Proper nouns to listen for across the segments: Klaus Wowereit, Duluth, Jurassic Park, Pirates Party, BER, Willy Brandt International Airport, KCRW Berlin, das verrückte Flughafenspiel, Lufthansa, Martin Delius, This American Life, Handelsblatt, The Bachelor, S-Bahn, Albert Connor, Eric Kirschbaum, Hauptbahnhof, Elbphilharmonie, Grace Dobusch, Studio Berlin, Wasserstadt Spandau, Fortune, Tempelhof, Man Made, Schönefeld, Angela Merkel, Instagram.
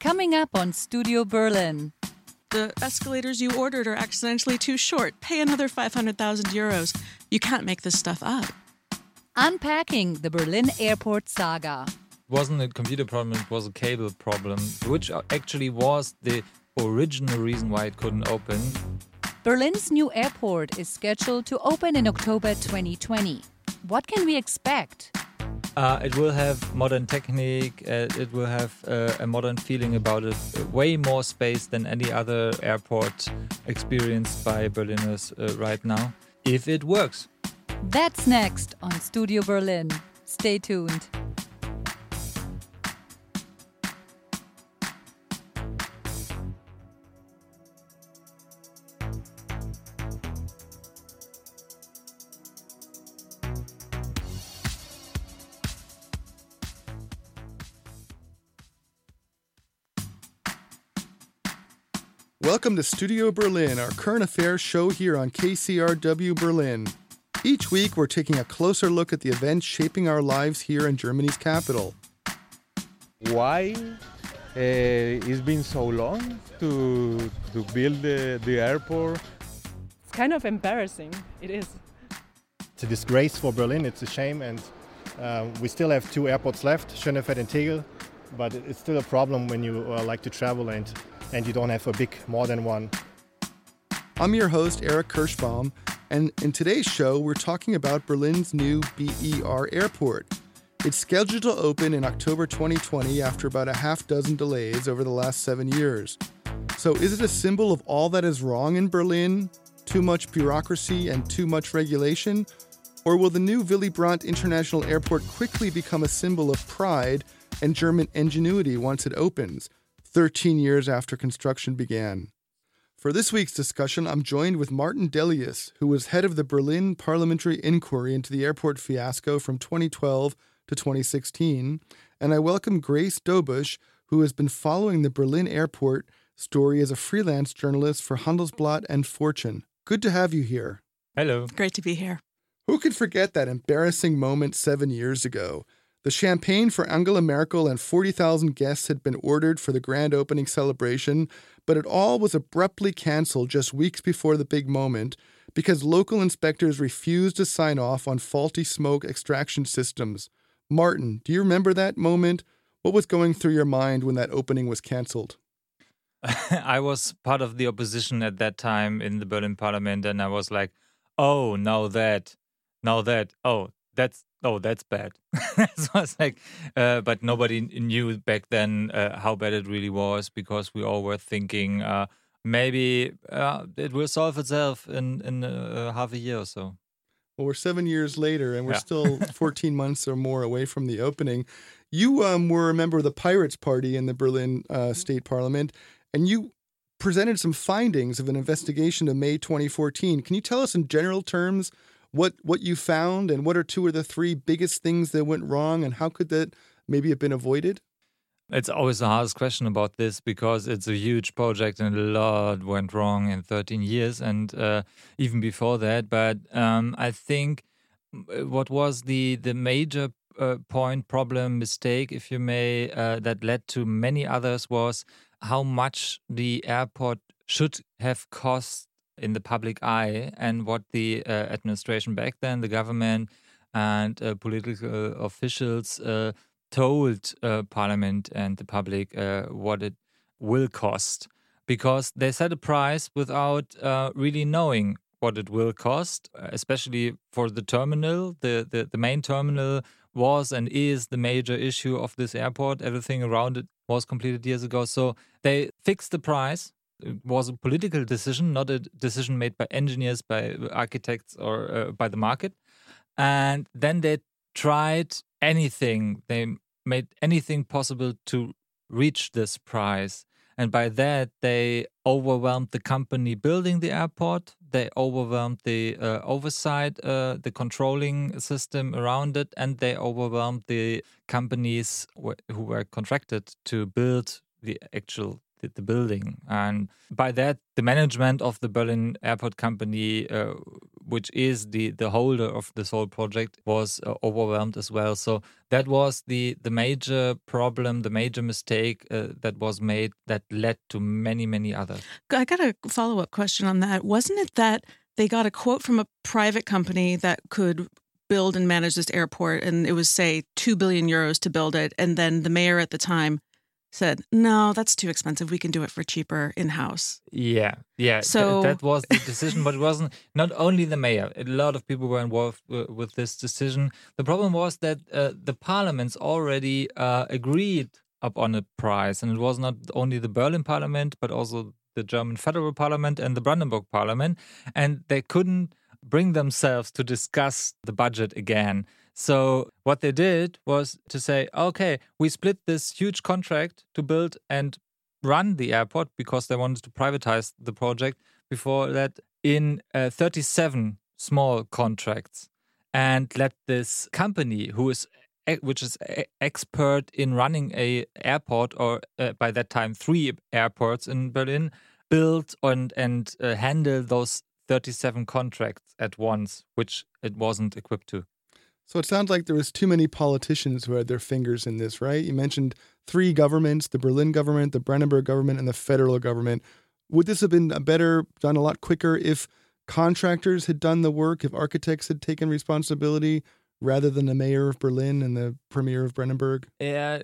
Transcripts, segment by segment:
Coming up on Studio Berlin. The escalators you ordered are accidentally too short. Pay another 500,000 euros. You can't make this stuff up. Unpacking the Berlin airport saga. It wasn't a computer problem, it was a cable problem, which actually was the original reason why it couldn't open. Berlin's new airport is scheduled to open in October 2020. What can we expect? It will have modern technique, it will have a modern feeling about it, way more space than any other airport experienced by Berliners right now, if it works. That's next on Studio Berlin. Stay tuned. Welcome to Studio Berlin, our current affairs show here on KCRW Berlin. Each week, we're taking a closer look at the events shaping our lives here in Germany's capital. Why it's been so long to build the airport? It's kind of embarrassing, it is. It's a disgrace for Berlin, it's a shame, and we still have two airports left, Schönefeld and Tegel, but it's still a problem when you like to travel and you don't have a big, more than one. I'm your host, Eric Kirschbaum, and in today's show, we're talking about Berlin's new BER airport. It's scheduled to open in October 2020 after about a half dozen delays over the last 7 years. So is it a symbol of all that is wrong in Berlin? Too much bureaucracy and too much regulation? Or will the new Willy Brandt International Airport quickly become a symbol of pride and German ingenuity once it opens, 13 years after construction began? For this week's discussion, I'm joined with Martin Delius, who was head of the Berlin Parliamentary Inquiry into the airport fiasco from 2012 to 2016, and I welcome Grace Dobusch, who has been following the Berlin airport story as a freelance journalist for Handelsblatt and Fortune. Good to have you here. Hello. Great to be here. Who could forget that embarrassing moment 7 years ago? The champagne for Angela Merkel and 40,000 guests had been ordered for the grand opening celebration, but it all was abruptly canceled just weeks before the big moment because local inspectors refused to sign off on faulty smoke extraction systems. Martin, do you remember that moment? What was going through your mind when that opening was canceled? I was part of the opposition at that time in the Berlin parliament, and I was like, oh, that's bad. So I was like, but nobody knew back then how bad it really was, because we all were thinking maybe it will solve itself in half a year or so. Well, we're 7 years later, and we're still 14 months or more away from the opening. You were a member of the Pirates Party in the Berlin State Parliament, and you presented some findings of an investigation in May 2014. Can you tell us in general terms what you found, and what are two of the three biggest things that went wrong, and how could that maybe have been avoided? It's always the hardest question about this, because it's a huge project and a lot went wrong in 13 years and even before that. But I think what was the major mistake, if you may, that led to many others was how much the airport should have cost in the public eye, and what the administration back then, the government and political officials told parliament and the public what it will cost. Because they set a price without really knowing what it will cost, especially for the terminal. The main terminal was and is the major issue of this airport. Everything around it was completed years ago. So they fixed the price. It was a political decision, not a decision made by engineers, by architects, or by the market. And then they tried anything. They made anything possible to reach this price. And by that, they overwhelmed the company building the airport. They overwhelmed the oversight, the controlling system around it. And they overwhelmed the companies who were contracted to build the actual the building. And by that, the management of the Berlin Airport Company which is the holder of this whole project, was overwhelmed as well. So that was the major problem, the major mistake that was made that led to many, many others. I got a follow-up question on that. Wasn't it that they got a quote from a private company that could build and manage this airport, and it was, say, 2 billion euros to build it, and then the mayor at the time said, no, that's too expensive. We can do it for cheaper in-house. Yeah. So that was the decision, but it wasn't not only the mayor. A lot of people were involved with this decision. The problem was that the parliaments already agreed upon a price, and it was not only the Berlin parliament, but also the German federal parliament and the Brandenburg parliament, and they couldn't bring themselves to discuss the budget again. So what they did was to say, okay, we split this huge contract to build and run the airport, because they wanted to privatize the project before that, in 37 small contracts, and let this company which is expert in running a airport, or by that time 3 airports in Berlin, build and handle those 37 contracts at once, which it wasn't equipped to. So it sounds like there was too many politicians who had their fingers in this, right? You mentioned 3 governments, the Berlin government, the Brandenburg government, and the federal government. Would this have been done a lot quicker if contractors had done the work, if architects had taken responsibility, rather than the mayor of Berlin and the premier of Brandenburg? Yeah,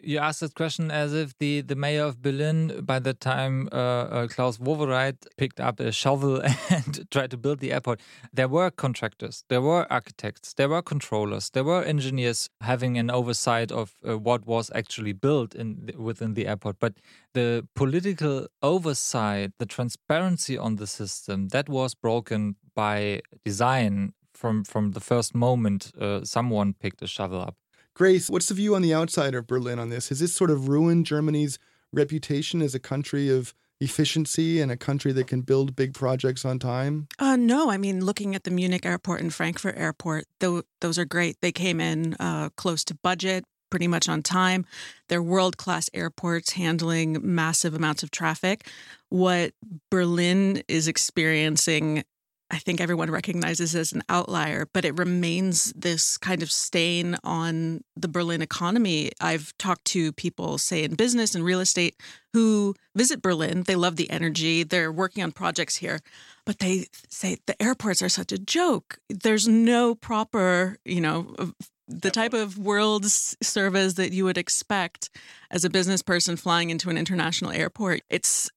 you asked that question as if the mayor of Berlin, by the time Klaus Wowereit picked up a shovel and tried to build the airport, there were contractors, there were architects, there were controllers, there were engineers having an oversight of what was actually built within the airport. But the political oversight, the transparency on the system, that was broken by design from the first moment someone picked a shovel up. Grace, what's the view on the outside of Berlin on this? Has this sort of ruined Germany's reputation as a country of efficiency and a country that can build big projects on time? No, I mean, looking at the Munich airport and Frankfurt airport, those are great. They came in close to budget, pretty much on time. They're world-class airports handling massive amounts of traffic. What Berlin is experiencing, I think everyone recognizes as an outlier, but it remains this kind of stain on the Berlin economy. I've talked to people, say, in business and real estate who visit Berlin. They love the energy. They're working on projects here, but they say the airports are such a joke. There's no proper, the type of world service that you would expect as a business person flying into an international airport. It's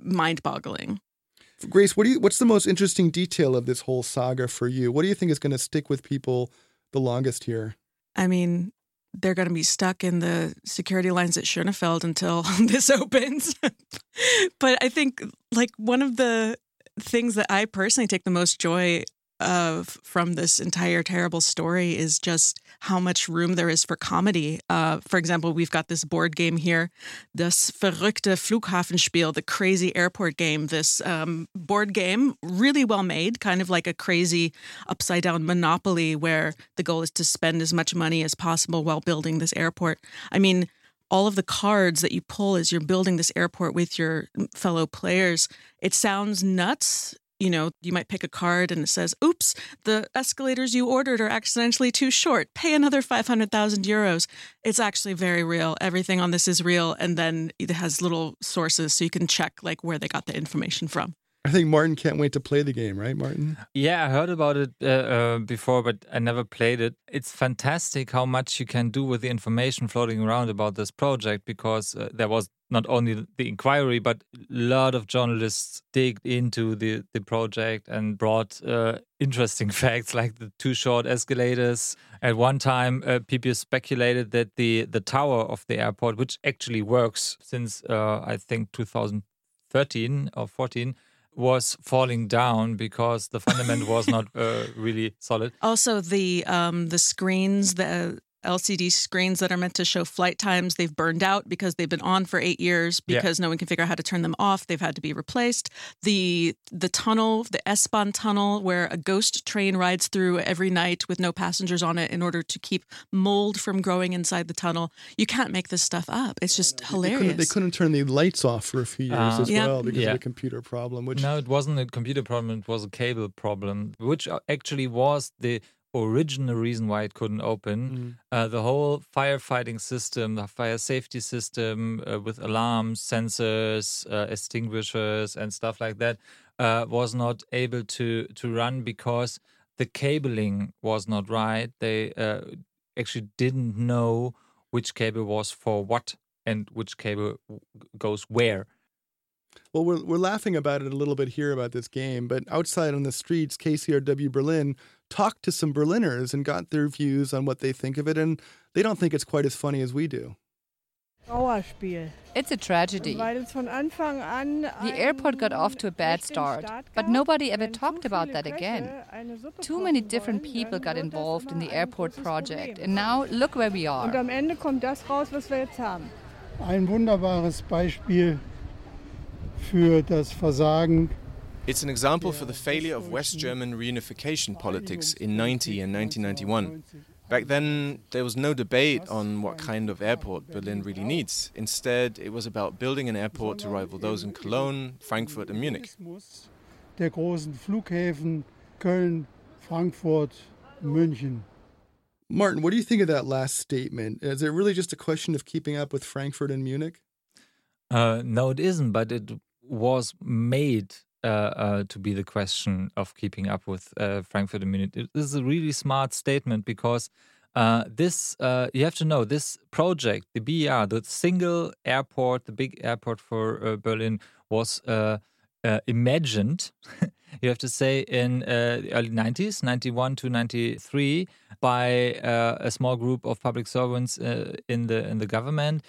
mind-boggling. Grace, what's the most interesting detail of this whole saga for you? What do you think is going to stick with people the longest here? I mean, they're going to be stuck in the security lines at Schönefeld until this opens. But I think, like, one of the things that I personally take the most joy of from this entire terrible story is just how much room there is for comedy. For example, we've got this board game here, das verrückte Flughafenspiel, the crazy airport game. This board game, really well made, kind of like a crazy upside down Monopoly, where the goal is to spend as much money as possible while building this airport. I mean, all of the cards that you pull as you're building this airport with your fellow players, it sounds nuts. You know, you might pick a card and it says, oops, the escalators you ordered are accidentally too short. Pay another 500,000 euros. It's actually very real. Everything on this is real. And then it has little sources so you can check, like, where they got the information from. I think Martin can't wait to play the game, right, Martin? Yeah, I heard about it before, but I never played it. It's fantastic how much you can do with the information floating around about this project, because there was not only the inquiry, but a lot of journalists digged into the project and brought interesting facts, like the too short escalators. At one time, people speculated that the tower of the airport, which actually works since, I think, 2013 or 14, was falling down because the fundament was not really solid. Also, the screens, the LCD screens that are meant to show flight times. They've burned out because they've been on for 8 years because no one can figure out how to turn them off. They've had to be replaced. The tunnel, the S-Bahn tunnel, where a ghost train rides through every night with no passengers on it in order to keep mold from growing inside the tunnel. You can't make this stuff up. It's just hilarious. They couldn't turn the lights off for a few years as well because of a computer problem. No, it wasn't a computer problem. It was a cable problem, which actually was the original reason why it couldn't open. The whole firefighting system, the fire safety system with alarms, sensors, extinguishers and stuff like that was not able to run because the cabling was not right. They actually didn't know which cable was for what and which cable goes where. Well, we're laughing about it a little bit here about this game, but outside on the streets, KCRW Berlin talked to some Berliners and got their views on what they think of it, and they don't think it's quite as funny as we do. It's a tragedy. The airport got off to a bad start, but nobody ever talked about that again. Too many different people got involved in the airport project, and now look where we are. Ein wunderbares Beispiel. It's an example for the failure of West German reunification politics in 1990 and 1991. Back then, there was no debate on what kind of airport Berlin really needs. Instead, it was about building an airport to rival those in Cologne, Frankfurt and Munich. Der großen Flughäfen Köln, Frankfurt, München. Martin, what do you think of that last statement? Is it really just a question of keeping up with Frankfurt and Munich? No, it isn't, but it was made to be the question of keeping up with Frankfurt and Munich. This is a really smart statement because you have to know, this project, the BER, the single airport, the big airport for Berlin, was imagined, you have to say, in the early 90s, 91 to 93, by a small group of public servants in the government.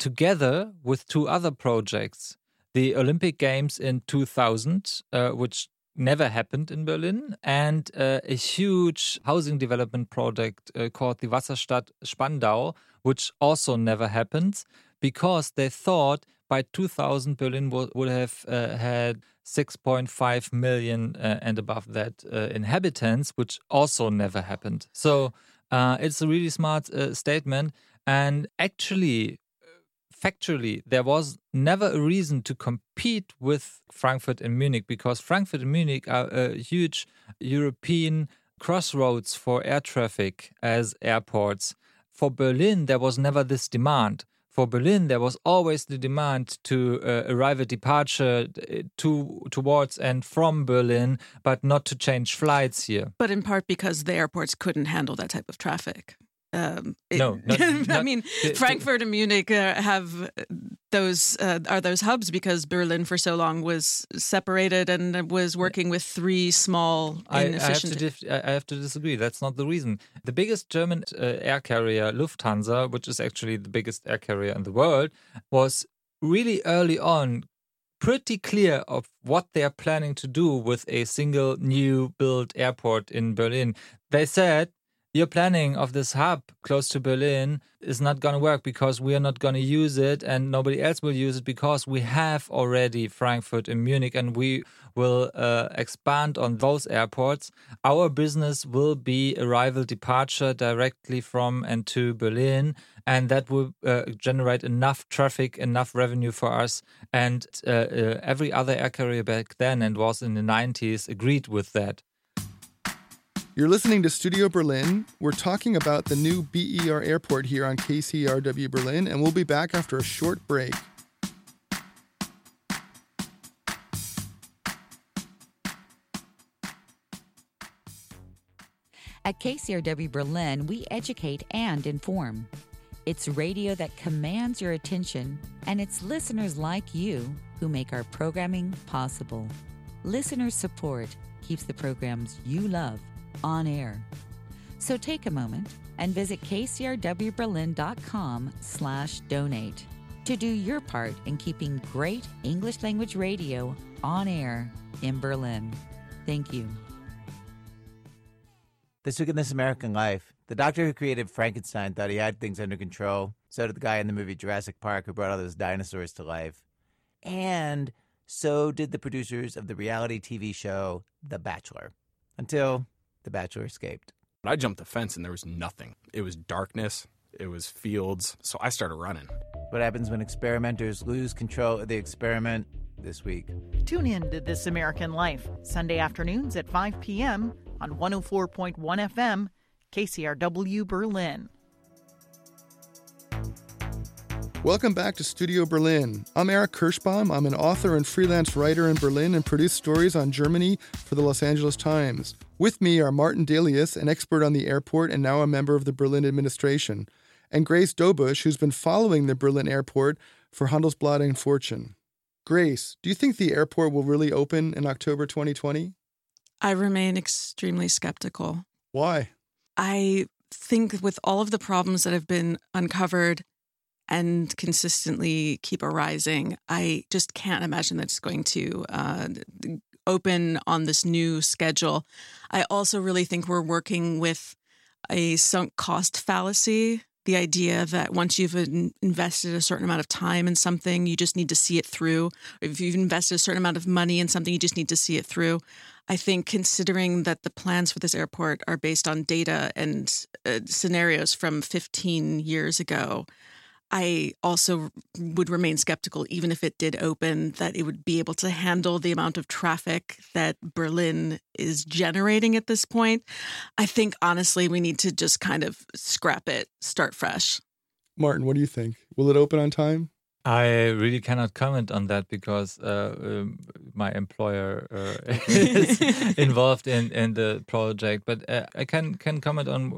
Together with two other projects, the Olympic Games in 2000, which never happened in Berlin, and a huge housing development project called the Wasserstadt Spandau, which also never happened, because they thought by 2000 Berlin would have had 6.5 million and above that inhabitants, which also never happened. So it's a really smart statement. And actually, factually, there was never a reason to compete with Frankfurt and Munich because Frankfurt and Munich are huge European crossroads for air traffic as airports. For Berlin, there was never this demand. For Berlin, there was always the demand to arrive at departure towards and from Berlin, but not to change flights here. But in part because the airports couldn't handle that type of traffic. Frankfurt and Munich have those those hubs because Berlin for so long was separated and was working with three small inefficient. I have to disagree. That's not the reason. The biggest German air carrier, Lufthansa, which is actually the biggest air carrier in the world, was really early on pretty clear of what they are planning to do with a single new built airport in Berlin. They said, your planning of this hub close to Berlin is not going to work because we are not going to use it and nobody else will use it because we have already Frankfurt and Munich and we will expand on those airports. Our business will be arrival departure directly from and to Berlin, and that will generate enough traffic, enough revenue for us. And every other air carrier back then and was in the 90s agreed with that. You're listening to Studio Berlin. We're talking about the new BER airport here on KCRW Berlin, and we'll be back after a short break. At KCRW Berlin, we educate and inform. It's radio that commands your attention, and it's listeners like you who make our programming possible. Listener support keeps the programs you love on air. So take a moment and visit kcrwberlin.com/donate to do your part in keeping great English language radio on air in Berlin. Thank you. This week in This American Life, The doctor who created Frankenstein thought he had things under control. So did the guy in the movie Jurassic Park who brought all those dinosaurs to life. And so did the producers of the reality TV show The Bachelor, until The Bachelor escaped. I jumped the fence and there was nothing. It was darkness. It was fields. So I started running. What happens when experimenters lose control of the experiment this week? Tune in to This American Life, Sunday afternoons at 5 p.m. on 104.1 FM, KCRW Berlin. Welcome back to Studio Berlin. I'm Eric Kirschbaum. I'm an author and freelance writer in Berlin and produce stories on Germany for the Los Angeles Times. With me are Martin Delius, an expert on the airport and now a member of the Berlin administration, and Grace Dobusch, who's been following the Berlin airport for Handelsblatt and Fortune. Grace, do you think the airport will really open in October 2020? I remain extremely skeptical. Why? I think with all of the problems that have been uncovered and consistently keep arising, I just can't imagine that it's going to open on this new schedule. I also really think we're working with a sunk cost fallacy. The idea that once you've invested a certain amount of time in something, you just need to see it through. If you've invested a certain amount of money in something, you just need to see it through. I think considering that the plans for this airport are based on data and scenarios from 15 years ago, I also would remain skeptical, even if it did open, that it would be able to handle the amount of traffic that Berlin is generating at this point. I think, honestly, we need to just kind of scrap it, start fresh. Martin, what do you think? Will it open on time? I really cannot comment on that because my employer is involved in the project. But I can comment on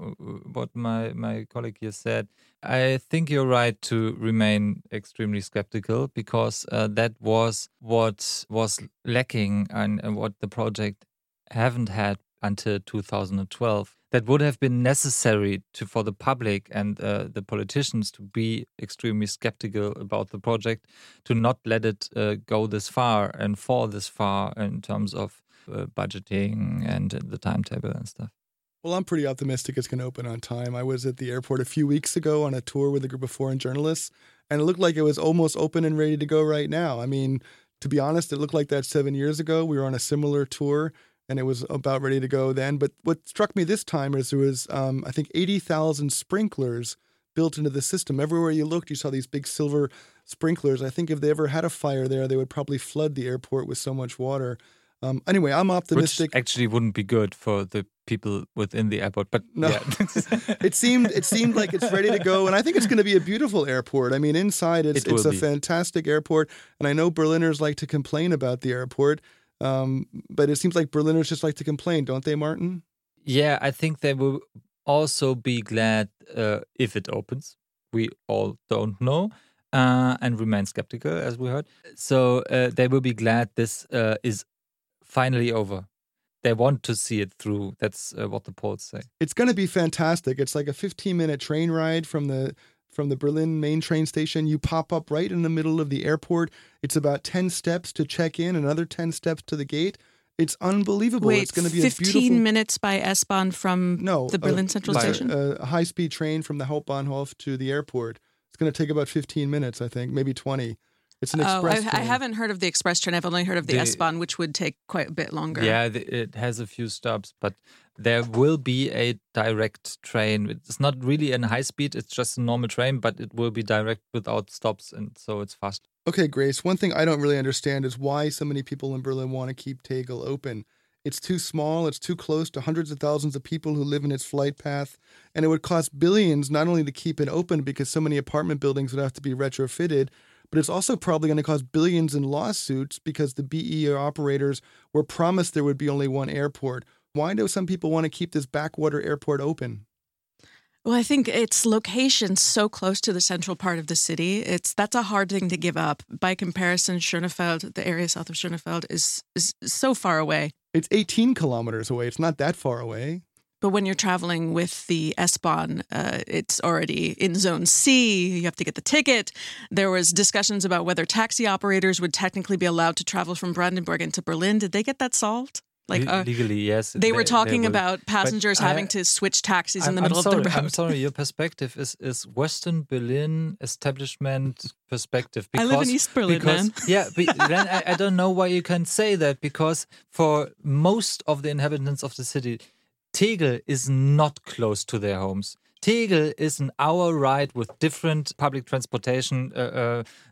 what my colleague here said. I think you're right to remain extremely skeptical because that was what was lacking and what the project haven't had until 2012. That would have been necessary for the public and the politicians to be extremely skeptical about the project, to not let it go this far and fall this far in terms of budgeting and the timetable and stuff. Well, I'm pretty optimistic it's going to open on time. I was at the airport a few weeks ago on a tour with a group of foreign journalists, and it looked like it was almost open and ready to go right now. I mean, to be honest, it looked like that 7 years ago. We were on a similar tour, and it was about ready to go then. But what struck me this time is there was, I think, 80,000 sprinklers built into the system. Everywhere you looked, you saw these big silver sprinklers. I think if they ever had a fire there, they would probably flood the airport with so much water. Anyway, I'm optimistic. Which actually wouldn't be good for the people within the airport, but no. Yeah. It seemed like it's ready to go, and I think it's going to be a beautiful airport. I mean, inside it's a fantastic airport, and I know Berliners like to complain about the airport. But it seems like Berliners just like to complain, don't they, Martin? Yeah, I think they will also be glad if it opens. We all don't know and remain skeptical, as we heard. So they will be glad this is finally over. They want to see it through. That's what the polls say. It's going to be fantastic. It's like a 15-minute train ride from the Berlin main train station. You pop up right in the middle of the airport. It's about 10 steps to check in, another 10 steps to the gate. It's unbelievable. Wait, it's going to be 15 minutes by S-Bahn from the Berlin Central Station? A high-speed train from the Hauptbahnhof to the airport. It's going to take about 15 minutes, I think, maybe 20. It's an express train. I haven't heard of the express train. I've only heard of the S-Bahn, which would take quite a bit longer. Yeah, it has a few stops, but there will be a direct train. It's not really in high speed. It's just a normal train, but it will be direct without stops, and so it's fast. Okay, Grace, one thing I don't really understand is why so many people in Berlin want to keep Tegel open. It's too small, it's too close to hundreds of thousands of people who live in its flight path, and it would cost billions not only to keep it open because so many apartment buildings would have to be retrofitted, but it's also probably going to cost billions in lawsuits because the BER operators were promised there would be only one airport. Why do some people want to keep this backwater airport open? Well, I think its location so close to the central part of the city, that's a hard thing to give up. By comparison, Schönefeld, the area south of Schönefeld, is so far away. It's 18 kilometers away. It's not that far away. But when you're traveling with the S-Bahn, it's already in Zone C. You have to get the ticket. There was discussions about whether taxi operators would technically be allowed to travel from Brandenburg into Berlin. Did they get that solved? Like legally, yes. They were talking about passengers having to switch taxis in the middle of the road. I'm sorry, your perspective is Western Berlin establishment perspective. Because, I live in East Berlin, because, man. Yeah, but then I don't know why you can say that, because for most of the inhabitants of the city, Tegel is not close to their homes. Tegel is an hour ride with different public transportation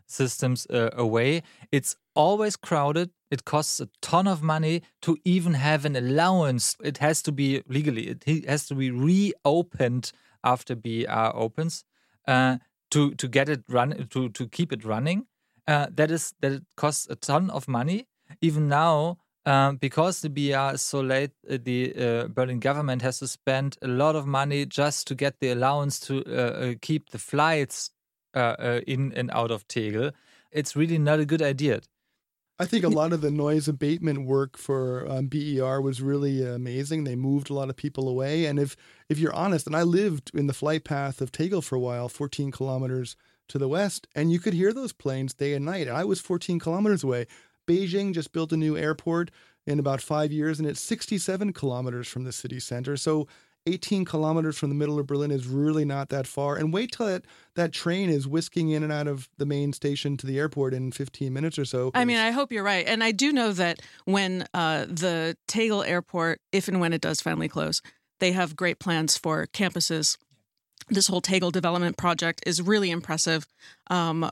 systems away. It's always crowded. It costs a ton of money to even have an allowance. It has to be legally, it has to be reopened after BER opens to get it run, to keep it running. That it costs a ton of money. Even now, because the BER is so late, the Berlin government has to spend a lot of money just to get the allowance to keep the flights in and out of Tegel. It's really not a good idea. I think a lot of the noise abatement work for BER was really amazing. They moved a lot of people away. And if you're honest, and I lived in the flight path of Tegel for a while, 14 kilometers to the west, and you could hear those planes day and night. I was 14 kilometers away. Beijing just built a new airport in about 5 years, and it's 67 kilometers from the city center. So 18 kilometers from the middle of Berlin is really not that far. And wait till that train is whisking in and out of the main station to the airport in 15 minutes or so. I mean, I hope you're right. And I do know that when the Tegel airport, if and when it does finally close, they have great plans for campuses. This whole Tegel development project is really impressive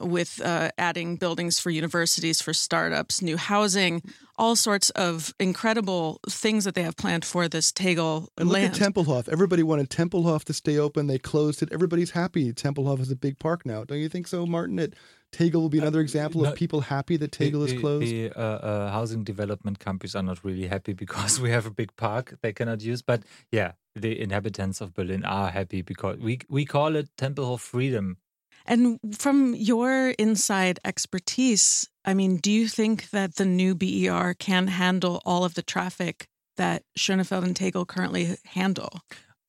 with adding buildings for universities, for startups, new housing, all sorts of incredible things that they have planned for this Tegel and land. Look at Tempelhof. Everybody wanted Tempelhof to stay open. They closed it. Everybody's happy. Tempelhof is a big park now. Don't you think so, Martin? Tegel will be another example of people happy that Tegel is closed. The housing development companies are not really happy because we have a big park they cannot use. But yeah, the inhabitants of Berlin are happy because we call it Tempelhof Freedom. And from your inside expertise, I mean, do you think that the new BER can handle all of the traffic that Schönefeld and Tegel currently handle?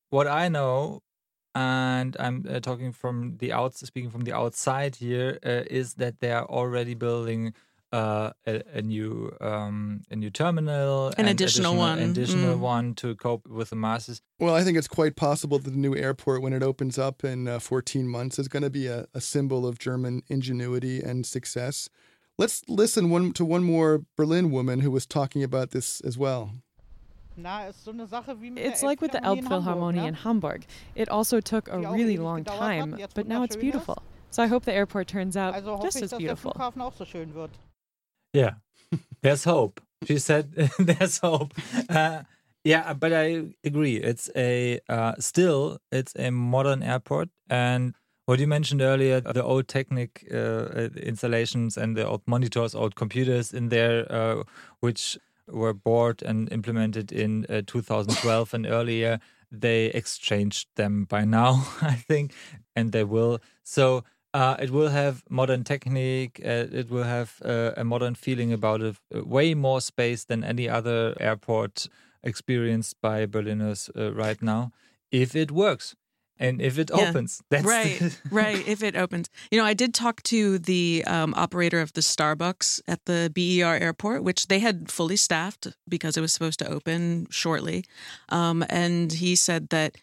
What I know, and I'm speaking from the outside here, is that they are already building a new terminal, an additional one to cope with the masses. Well, I think it's quite possible that the new airport, when it opens up in 14 months, is going to be a symbol of German ingenuity and success. Let's listen to one more Berlin woman who was talking about this as well. It's like with the Elbphilharmonie in Hamburg. It also took a really long time, but now it's beautiful. So I hope the airport turns out just as beautiful. Yeah, there's hope. She said there's hope. Yeah, but I agree. It's a modern airport. And what you mentioned earlier, the old Technik installations and the old monitors, old computers in there, which were bought and implemented in 2012 and earlier, they exchanged them by now, I think, and they will. So it will have modern technique, it will have a modern feeling about it, way more space than any other airport experienced by Berliners right now, if it works. And if it opens, that's right. Right. If it opens. You know, I did talk to the operator of the Starbucks at the BER airport, which they had fully staffed because it was supposed to open shortly. And he said that,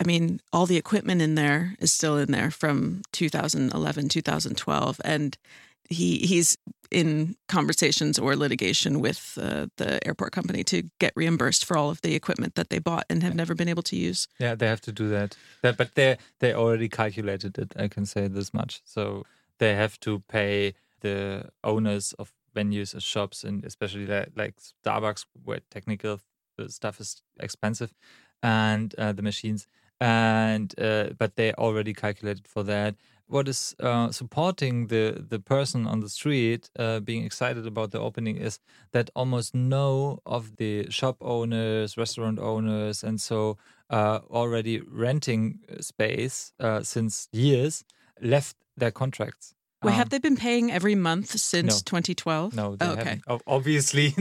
I mean, all the equipment in there is still in there from 2011, 2012. And he's in conversations or litigation with the airport company to get reimbursed for all of the equipment that they bought and have never been able to use. Yeah, they have to do that. But they already calculated it, I can say this much. So they have to pay the owners of venues and shops, and especially like Starbucks, where technical stuff is expensive, and the machines. And but they already calculated for that. What is supporting the person on the street being excited about the opening is that almost no of the shop owners, restaurant owners, and so already renting space since years, left their contracts. Well, have they been paying every month since 2012? No, they haven't. Obviously.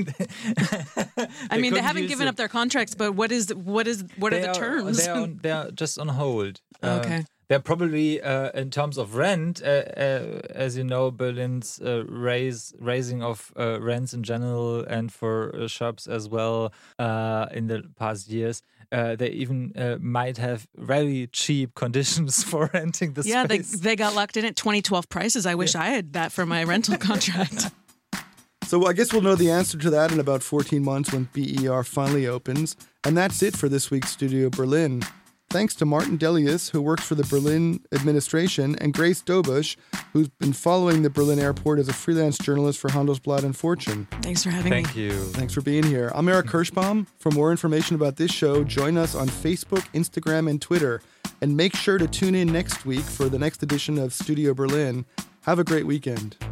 I mean, they haven't given up their contracts, but what are the terms? They're just on hold. Okay. They're probably, in terms of rent, as you know, Berlin's raising of rents in general and for shops as well in the past years, they even might have very cheap conditions for renting the space. Yeah, they got locked in at 2012 prices. I wish I had that for my rental contract. So I guess we'll know the answer to that in about 14 months when BER finally opens. And that's it for this week's Studio Berlin. Thanks to Martin Delius, who works for the Berlin administration, and Grace Dobusch, who's been following the Berlin airport as a freelance journalist for Handelsblatt and Fortune. Thanks for having me. Thank you. Thanks for being here. I'm Eric Kirschbaum. For more information about this show, join us on Facebook, Instagram, and Twitter. And make sure to tune in next week for the next edition of Studio Berlin. Have a great weekend.